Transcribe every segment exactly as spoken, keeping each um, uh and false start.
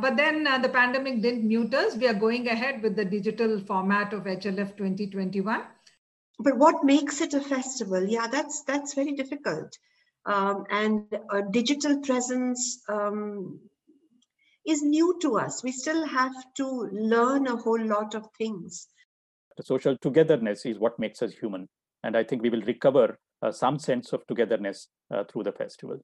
But then uh, the pandemic didn't mute us. We are going ahead with the digital format of H L F twenty twenty-one. But what makes it a festival? Yeah, that's that's very difficult. Um, and uh, digital presence um, is new to us. We still have to learn a whole lot of things. The social togetherness is what makes us human. And I think we will recover uh, some sense of togetherness uh, through the festival.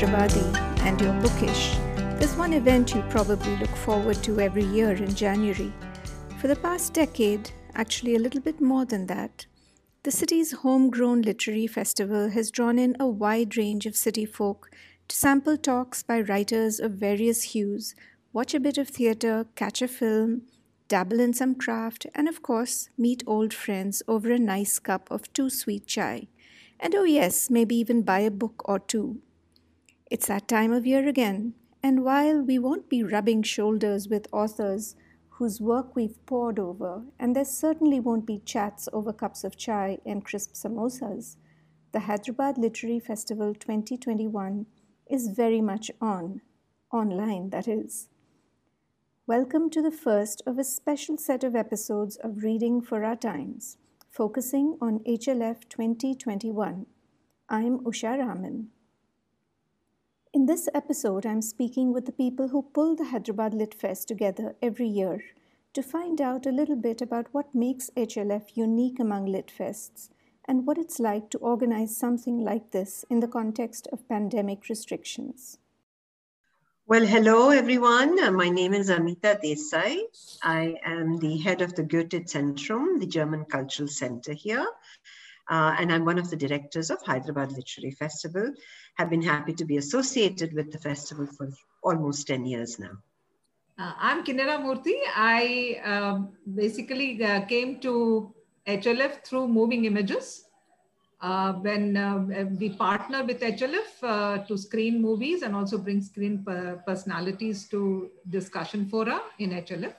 Hyderabadi and you're bookish, there's one event you probably look forward to every year in January. For the past decade, actually a little bit more than that, the city's homegrown literary festival has drawn in a wide range of city folk to sample talks by writers of various hues, watch a bit of theatre, catch a film, dabble in some craft, and of course, meet old friends over a nice cup of too sweet chai. And oh yes, maybe even buy a book or two. It's that time of year again, and while we won't be rubbing shoulders with authors whose work we've pored over, and there certainly won't be chats over cups of chai and crisp samosas, the Hyderabad Literary Festival twenty twenty-one is very much on, online that is. Welcome to the first of a special set of episodes of Reading for Our Times, focusing on H L F twenty twenty-one. I'm Usha Raman. In this episode, I'm speaking with the people who pull the Hyderabad Lit Fest together every year to find out a little bit about what makes H L F unique among Lit Fests and what it's like to organize something like this in the context of pandemic restrictions. Well, hello everyone. My name is Amita Desai. I am the head of the Goethe Zentrum, the German cultural center here. Uh, and I'm one of the directors of Hyderabad Literary Festival. Have been happy to be associated with the festival for almost ten years now. Uh, I'm Kinnera Murthy. I um, basically uh, came to H L F through Moving Images. Uh, when uh, we partner with H L F uh, to screen movies and also bring screen per- personalities to discussion fora in H L F.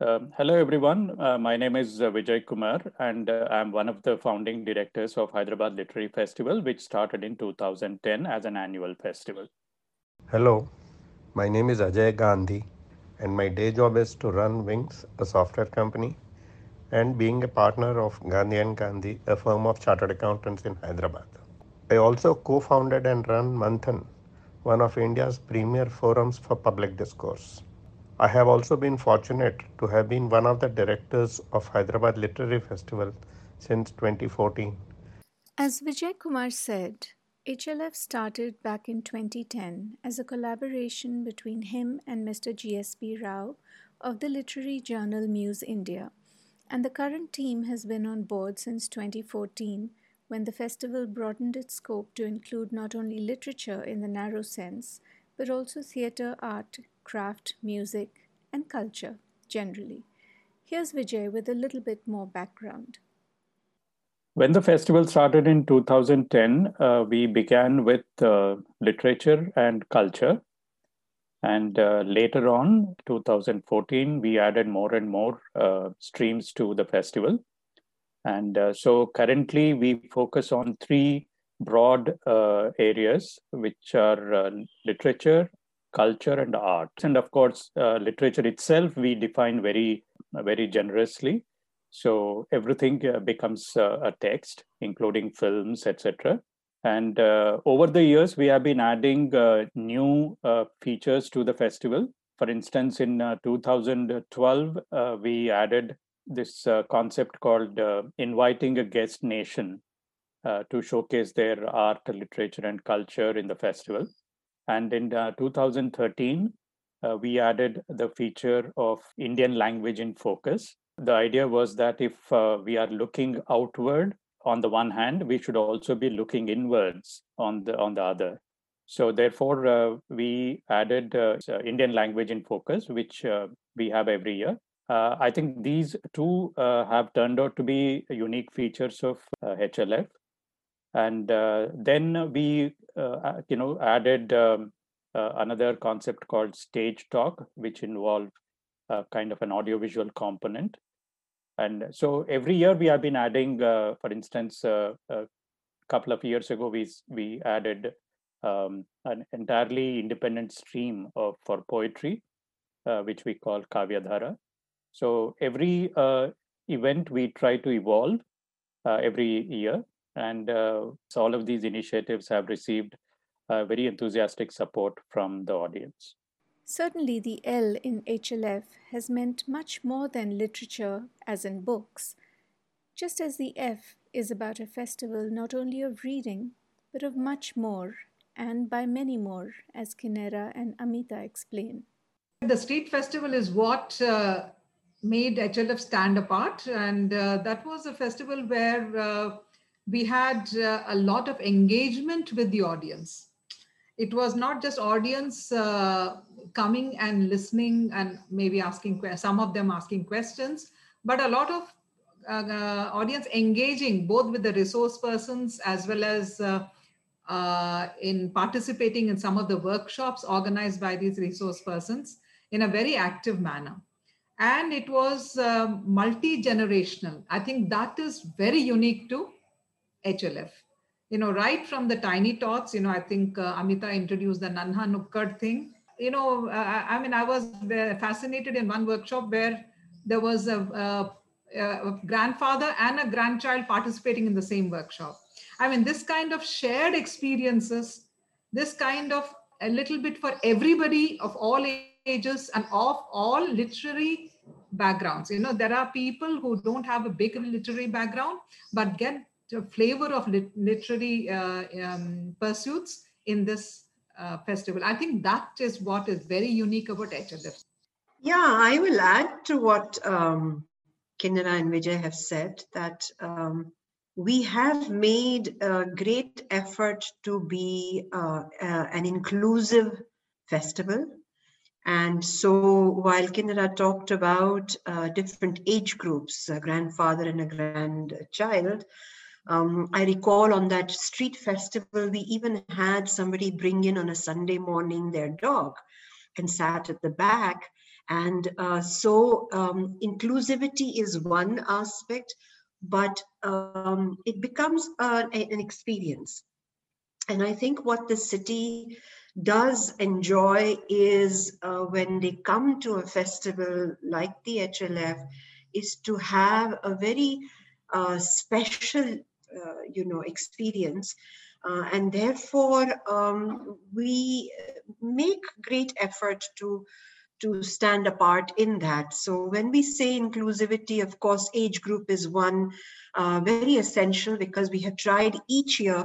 Um, hello, everyone. Uh, my name is uh, Vijay Kumar, and uh, I'm one of the founding directors of Hyderabad Literary Festival, which started in two thousand ten as an annual festival. Hello, my name is Ajay Gandhi, and my day job is to run Wings, a software company, and being a partner of Gandhi and Gandhi, a firm of chartered accountants in Hyderabad. I also co-founded and run Manthan, one of India's premier forums for public discourse. I have also been fortunate to have been one of the directors of Hyderabad Literary Festival since twenty fourteen. As Vijay Kumar said, H L F started back in twenty ten as a collaboration between him and Mister G S P Rao of the literary journal Muse India, and the current team has been on board since twenty fourteen, when the festival broadened its scope to include not only literature in the narrow sense, but also theatre, art, craft, music, and culture generally. Here's Vijay with a little bit more background. When the festival started in two thousand ten, uh, we began with uh, literature and culture. And uh, later on, two thousand fourteen, we added more and more uh, streams to the festival. And uh, so currently we focus on three broad uh, areas, which are uh, literature, culture, and art. And of course, uh, literature itself, we define very, very generously. So everything uh, becomes uh, a text, including films, et cetera. And uh, over the years, we have been adding uh, new uh, features to the festival. For instance, in uh, two thousand twelve, uh, we added this uh, concept called uh, inviting a guest nation Uh, to showcase their art, literature, and culture in the festival. And in uh, two thousand thirteen, uh, we added the feature of Indian language in focus. The idea was that if uh, we are looking outward on the one hand, we should also be looking inwards on the on the other. So therefore, uh, we added uh, Indian language in focus, which uh, we have every year. Uh, I think these two uh, have turned out to be unique features of uh, H L F. And uh, then we, uh, you know, added um, uh, another concept called stage talk, which involved uh, kind of an audiovisual component. And so every year we have been adding, uh, for instance, uh, a couple of years ago, we, we added um, an entirely independent stream of, for poetry, uh, which we call Kavyadhara. So every uh, event we try to evolve uh, every year. And uh, so all of these initiatives have received uh, very enthusiastic support from the audience. Certainly, the L in H L F has meant much more than literature, as in books, just as the F is about a festival not only of reading, but of much more, and by many more, as Kinnera and Amita explain. The street festival is what uh, made H L F stand apart, and uh, that was a festival where uh, we had uh, a lot of engagement with the audience. It was not just audience uh, coming and listening and maybe asking, some of them asking questions, but a lot of uh, audience engaging both with the resource persons as well as uh, uh, in participating in some of the workshops organized by these resource persons in a very active manner. And it was uh, multi-generational. I think that is very unique to H L F. You know, right from the tiny tots, you know, I think uh, Amita introduced the Nanha Nukkad thing. You know, uh, I mean, I was fascinated in one workshop where there was a, a, a grandfather and a grandchild participating in the same workshop. I mean, this kind of shared experiences, this kind of a little bit for everybody of all ages and of all literary backgrounds. You know, there are people who don't have a big literary background, but get the flavor of lit- literary uh, um, pursuits in this uh, festival. I think that is what is very unique about H L F. Yeah, I will add to what um, Kinnera and Vijay have said, that um, we have made a great effort to be uh, uh, an inclusive festival. And so while Kinnera talked about uh, different age groups, a grandfather and a grandchild, Um, I recall on that street festival, we even had somebody bring in on a Sunday morning their dog and sat at the back. And uh, so um, inclusivity is one aspect, but um, it becomes a, a, an experience. And I think what the city does enjoy is uh, when they come to a festival like the H L F, is to have a very uh, special Uh, you know, experience. Uh, and therefore, um, we make great effort to, to stand apart in that. So when we say inclusivity, of course, age group is one uh, very essential, because we have tried each year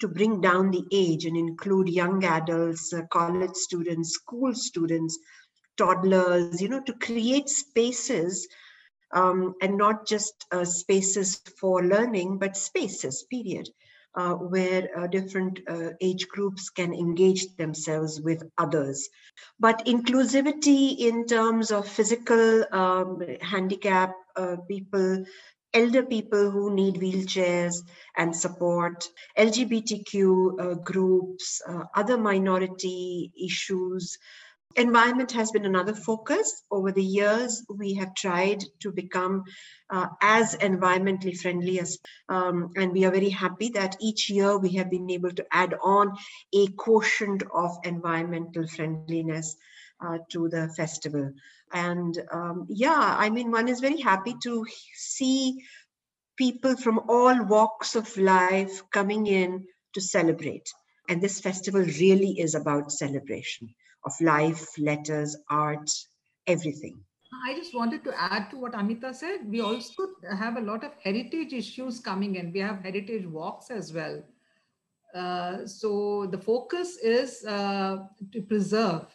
to bring down the age and include young adults, uh, college students, school students, toddlers, you know, to create spaces Um, and not just uh, spaces for learning, but spaces, period, uh, where uh, different uh, age groups can engage themselves with others. But inclusivity in terms of physical um, handicap uh, people, elder people who need wheelchairs and support, L G B T Q uh, groups, uh, other minority issues. Environment has been another focus. Over the years, we have tried to become uh, as environmentally friendly as, um, and we are very happy that each year we have been able to add on a quotient of environmental friendliness uh, to the festival. And um, yeah, I mean, one is very happy to see people from all walks of life coming in to celebrate. And this festival really is about celebration of life, letters, art, everything. I just wanted to add to what Amita said. We also have a lot of heritage issues coming in. We have heritage walks as well. Uh, so the focus is uh, to preserve.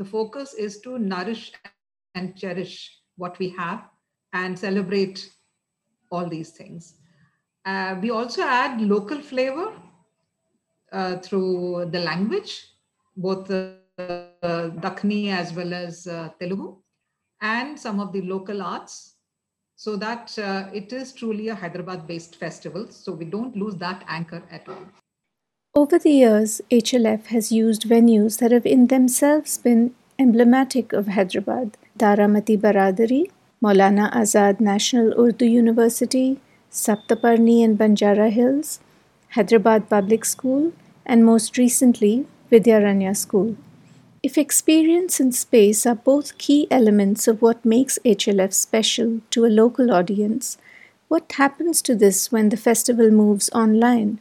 The focus is to nourish and cherish what we have and celebrate all these things. Uh, we also add local flavor uh, through the language, both the Uh, Dakni as well as uh, Telugu, and some of the local arts, so that uh, it is truly a Hyderabad-based festival, so we don't lose that anchor at all. Over the years, H L F has used venues that have in themselves been emblematic of Hyderabad, Dharamati Baradari, Maulana Azad National Urdu University, Saptaparni and Banjara Hills, Hyderabad Public School, and most recently, Vidyaranya School. If experience and space are both key elements of what makes H L F special to a local audience, what happens to this when the festival moves online?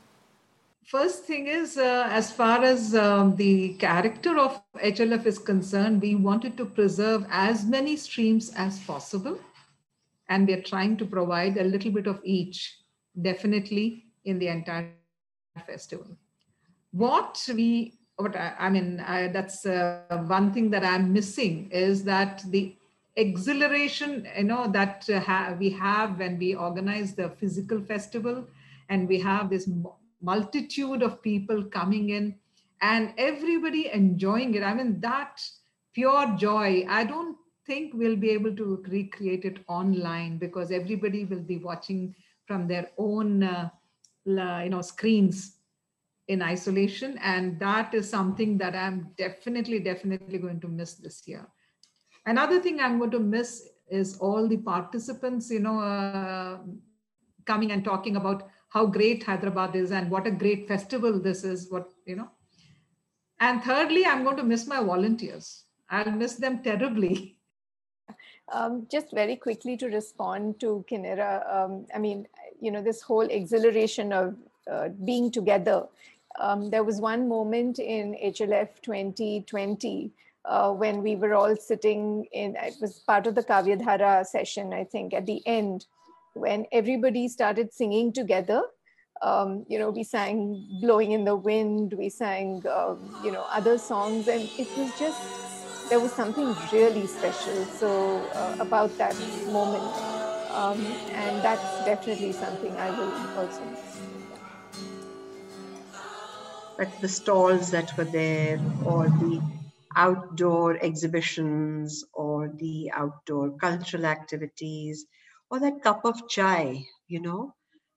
First thing is, uh, as far as um, the character of H L F is concerned, we wanted to preserve as many streams as possible. And we are trying to provide a little bit of each, definitely, in the entire festival. What we What I, I mean, I, that's uh, one thing that I'm missing is that the exhilaration, you know, that uh, ha- we have when we organize the physical festival, and we have this m- multitude of people coming in and everybody enjoying it. I mean, that pure joy, I don't think we'll be able to recreate it online, because everybody will be watching from their own, uh, you know, screens in isolation, and that is something that I'm definitely, definitely going to miss this year. Another thing I'm going to miss is all the participants, you know, uh, coming and talking about how great Hyderabad is and what a great festival this is, what, you know. And thirdly, I'm going to miss my volunteers. I'll miss them terribly. Um, just very quickly to respond to Kinnera, um, I mean, you know, this whole exhilaration of Uh, being together. Um, there was one moment in H L F twenty twenty uh, when we were all sitting in, it was part of the Kavyadhara session, I think, at the end, when everybody started singing together. Um, you know, we sang Blowing in the Wind, we sang, uh, you know, other songs, and it was just, there was something really special so uh, about that moment. Um, and that's definitely something I will also miss. But the stalls that were there, or the outdoor exhibitions, or the outdoor cultural activities, or that cup of chai, you know,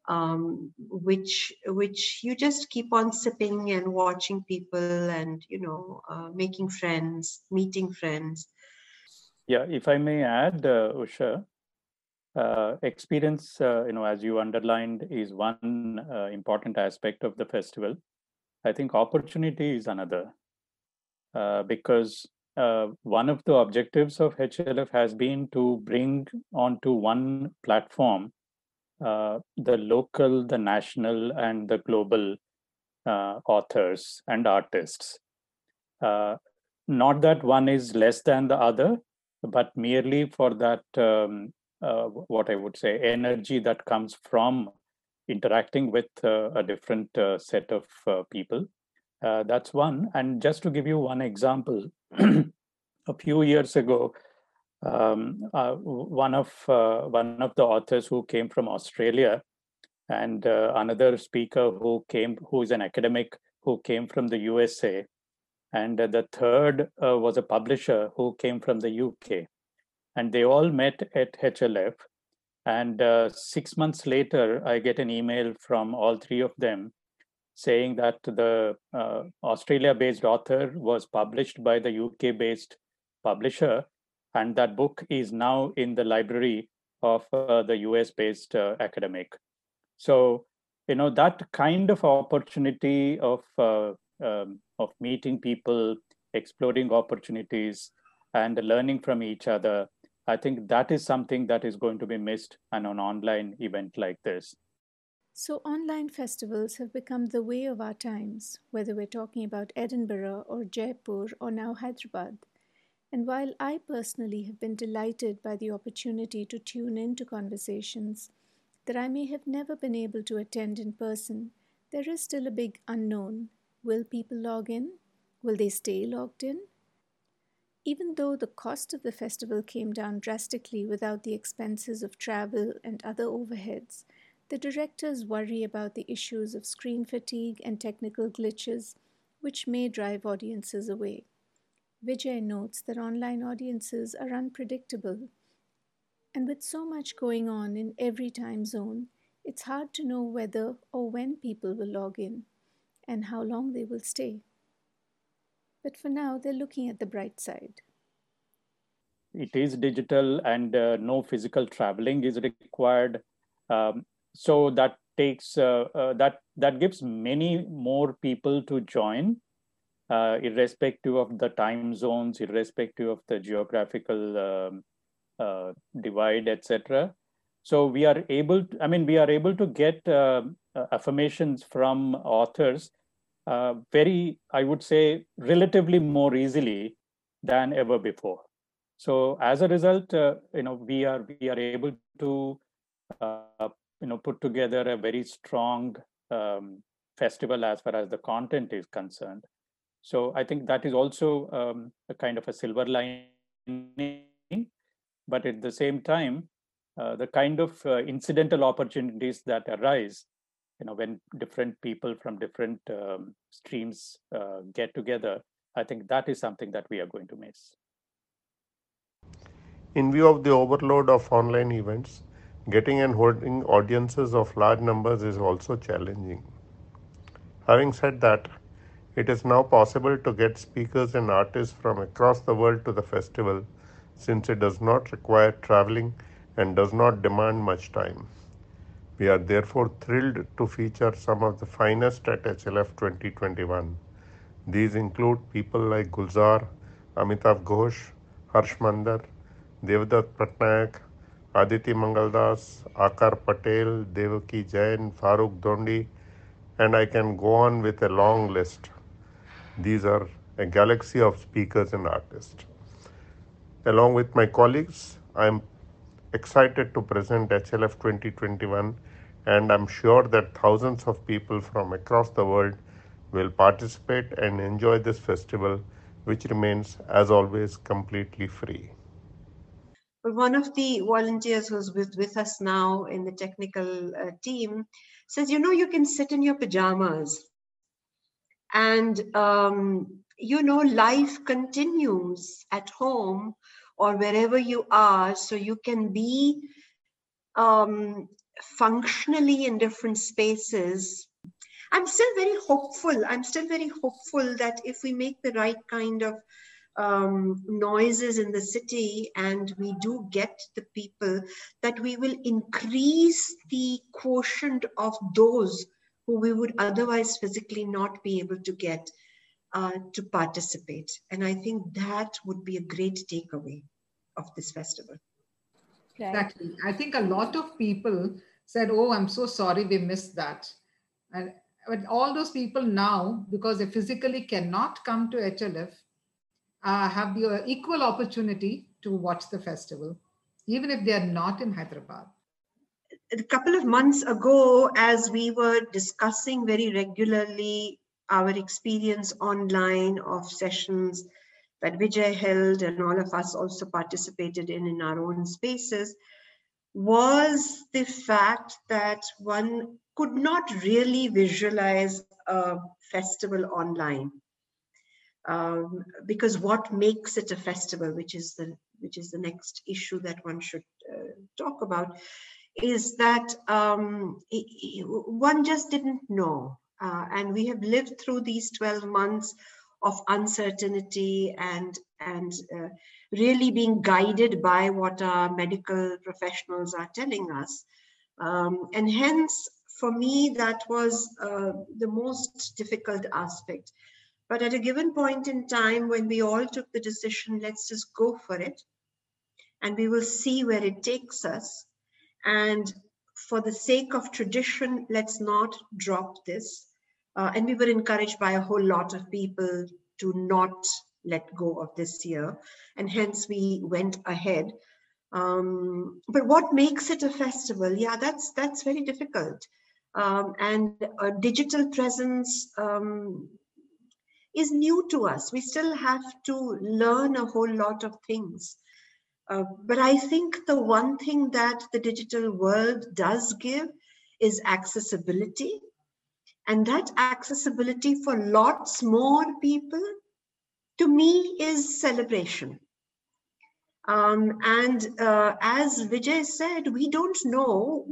um, which which you just keep on sipping and watching people and, you know, uh, making friends, meeting friends. Yeah, if I may add, uh, Usha, uh, experience, uh, you know, as you underlined, is one uh, important aspect of the festival. I think opportunity is another, uh, because uh, one of the objectives of H L F has been to bring onto one platform uh, the local, the national, and the global uh, authors and artists. Uh, not that one is less than the other, but merely for that, um, uh, what I would say, energy that comes from interacting with uh, a different uh, set of uh, people. Uh, that's one. And just to give you one example, a few years ago, um, uh, one of uh, one of the authors who came from Australia, and uh, another speaker who came, who is an academic, who came from the U S A, and uh, the third uh, was a publisher who came from the U K. And they all met at H L F. And uh, six months later, I get an email from all three of them saying that the uh, Australia-based author was published by the U K-based publisher, and that book is now in the library of uh, the U S-based uh, academic. So, you know, that kind of opportunity of uh, um, of meeting people, exploring opportunities, and learning from each other, I think that is something that is going to be missed on an online event like this. So online festivals have become the way of our times, whether we're talking about Edinburgh or Jaipur or now Hyderabad. And while I personally have been delighted by the opportunity to tune into conversations that I may have never been able to attend in person, there is still a big unknown. Will people log in? Will they stay logged in? Even though the cost of the festival came down drastically without the expenses of travel and other overheads, the directors worry about the issues of screen fatigue and technical glitches, which may drive audiences away. Vijay notes that online audiences are unpredictable, and with so much going on in every time zone, it's hard to know whether or when people will log in and how long they will stay. But for now, they're looking at the bright side. it is digital and uh, no physical traveling is required. Um, so that takes, uh, uh, that, that gives many more people to join, uh, irrespective of the time zones, irrespective of the geographical um, uh, divide, et cetera. So we are able to, I mean, we are able to get uh, affirmations from authors uh, very, I would say, relatively more easily than ever before. So as a result, uh, you know, we are, we are able to, uh, you know, put together a very strong um, festival as far as the content is concerned. So I think that is also um, a kind of a silver lining, but at the same time, uh, the kind of uh, incidental opportunities that arise, you know, when different people from different um, streams uh, get together, I think that is something that we are going to miss. In view of the overload of online events, getting and holding audiences of large numbers is also challenging. Having said that, it is now possible to get speakers and artists from across the world to the festival, since it does not require traveling and does not demand much time. We are therefore thrilled to feature some of the finest at H L F twenty twenty-one. These include people like Gulzar, Amitav Ghosh, Harsh Mandar, Devdutt Pratnayak, Aditi Mangaldas, Akar Patel, Devaki Jain, Faruk Dondi, and I can go on with a long list. These are a galaxy of speakers and artists. Along with my colleagues, I am excited to present H L F twenty twenty-one, and I'm sure that thousands of people from across the world will participate and enjoy this festival, which remains, as always, completely free. One of the volunteers who's with, with us now in the technical uh, team says, you know, you can sit in your pajamas and, um, you know, life continues at home or wherever you are. So you can be um, functionally in different spaces. I'm still very hopeful. I'm still very hopeful that if we make the right kind of Um, noises in the city and we do get the people, that we will increase the quotient of those who we would otherwise physically not be able to get uh, to participate. And I think that would be a great takeaway of this festival. Okay. Exactly. I think a lot of people said, oh, I'm so sorry we missed that. And but all those people now, because they physically cannot come to H L F, Uh, have the uh, equal opportunity to watch the festival, even if they are not in Hyderabad. A couple of months ago, as we were discussing very regularly our experience online of sessions that Vijay held and all of us also participated in in our own spaces, was the fact that one could not really visualize a festival online. Um, because what makes it a festival, which is the which is the next issue that one should uh, talk about, is that um, it, it, one just didn't know, uh, and we have lived through these twelve months of uncertainty and and uh, really being guided by what our medical professionals are telling us, um, and hence for me that was uh, the most difficult aspect. But at a given point in time, when we all took the decision, let's just go for it, and we will see where it takes us. And for the sake of tradition, let's not drop this. Uh, and we were encouraged by a whole lot of people to not let go of this year. And hence we went ahead. Um, but what makes it a festival? Yeah, that's, that's very difficult. Um, and a digital presence, um, is new to us. We still have to learn a whole lot of things. Uh, but I think the one thing that the digital world does give is accessibility. And that accessibility for lots more people, to me, is celebration. Um, and uh, as Vijay said, we don't know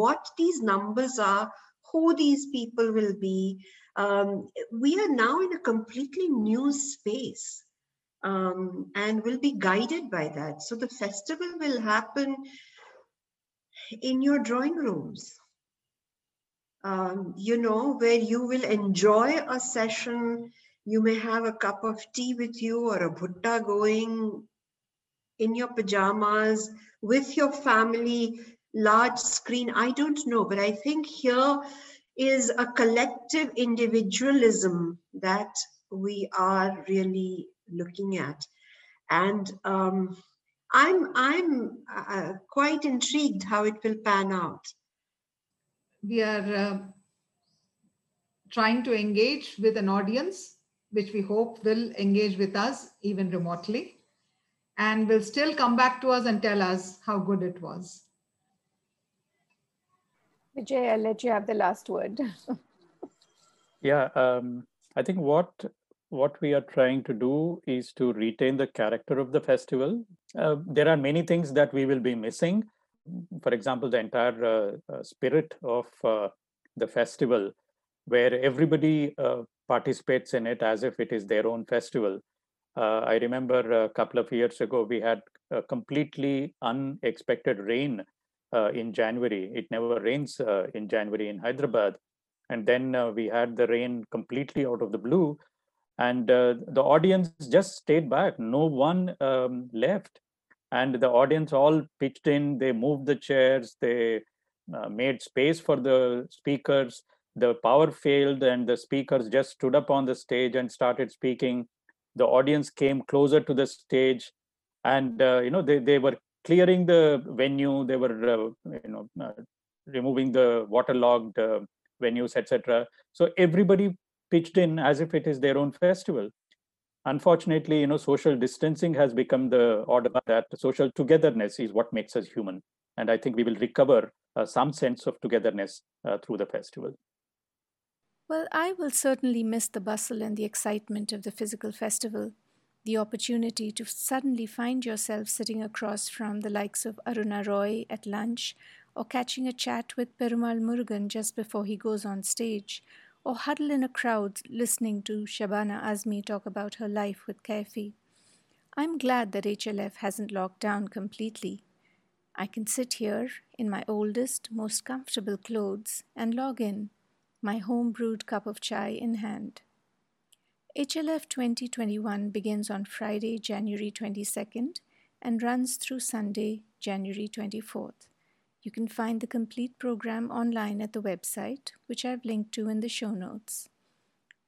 what these numbers are, who these people will be. Um, we are now in a completely new space. um, and will be guided by that. So the festival will happen in your drawing rooms, um, you know, where you will enjoy a session. You may have a cup of tea with you or a bhutta going in your pajamas with your family, large screen, I don't know, but I think here is a collective individualism that we are really looking at. And um, I'm, I'm uh, quite intrigued how it will pan out. We are uh, trying to engage with an audience, which we hope will engage with us even remotely, and will still come back to us and tell us how good it was. Vijay, I'll let you have the last word. Yeah, um, I think what what we are trying to do is to retain the character of the festival. Uh, there are many things that we will be missing. For example, the entire uh, uh, spirit of uh, the festival, where everybody uh, participates in it as if it is their own festival. Uh, I remember a couple of years ago, we had a completely unexpected rain Uh, in January. It never rains uh, in January in Hyderabad. And then uh, we had the rain completely out of the blue. And uh, the audience just stayed back. No one um, left. And the audience all pitched in. They moved the chairs. They uh, made space for the speakers. The power failed and the speakers just stood up on the stage and started speaking. The audience came closer to the stage. And, uh, you know, they, they were clearing the venue, they were, uh, you know, uh, removing the waterlogged uh, venues, et cetera. So everybody pitched in as if it is their own festival. Unfortunately, you know, social distancing has become the order. That social togetherness is what makes us human, and I think we will recover uh, some sense of togetherness uh, through the festival. Well, I will certainly miss the bustle and the excitement of the physical festival. The opportunity to suddenly find yourself sitting across from the likes of Aruna Roy at lunch, or catching a chat with Perumal Murugan just before he goes on stage, or huddle in a crowd listening to Shabana Azmi talk about her life with Kaifi. I'm glad that H L F hasn't locked down completely. I can sit here in my oldest, most comfortable clothes and log in, my home-brewed cup of chai in hand. H L F twenty twenty-one begins on Friday, January twenty-second and runs through Sunday, January twenty-fourth. You can find the complete program online at the website, which I've linked to in the show notes.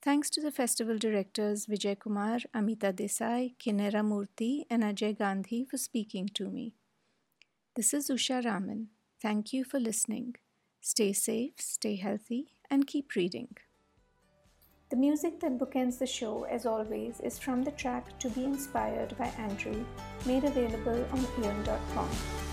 Thanks to the festival directors Vijay Kumar, Amita Desai, Kinnera Murthy and Ajay Gandhi for speaking to me. This is Usha Raman. Thank you for listening. Stay safe, stay healthy and keep reading. The music that bookends the show, as always, is from the track To Be Inspired by Andrew, made available on eon dot com.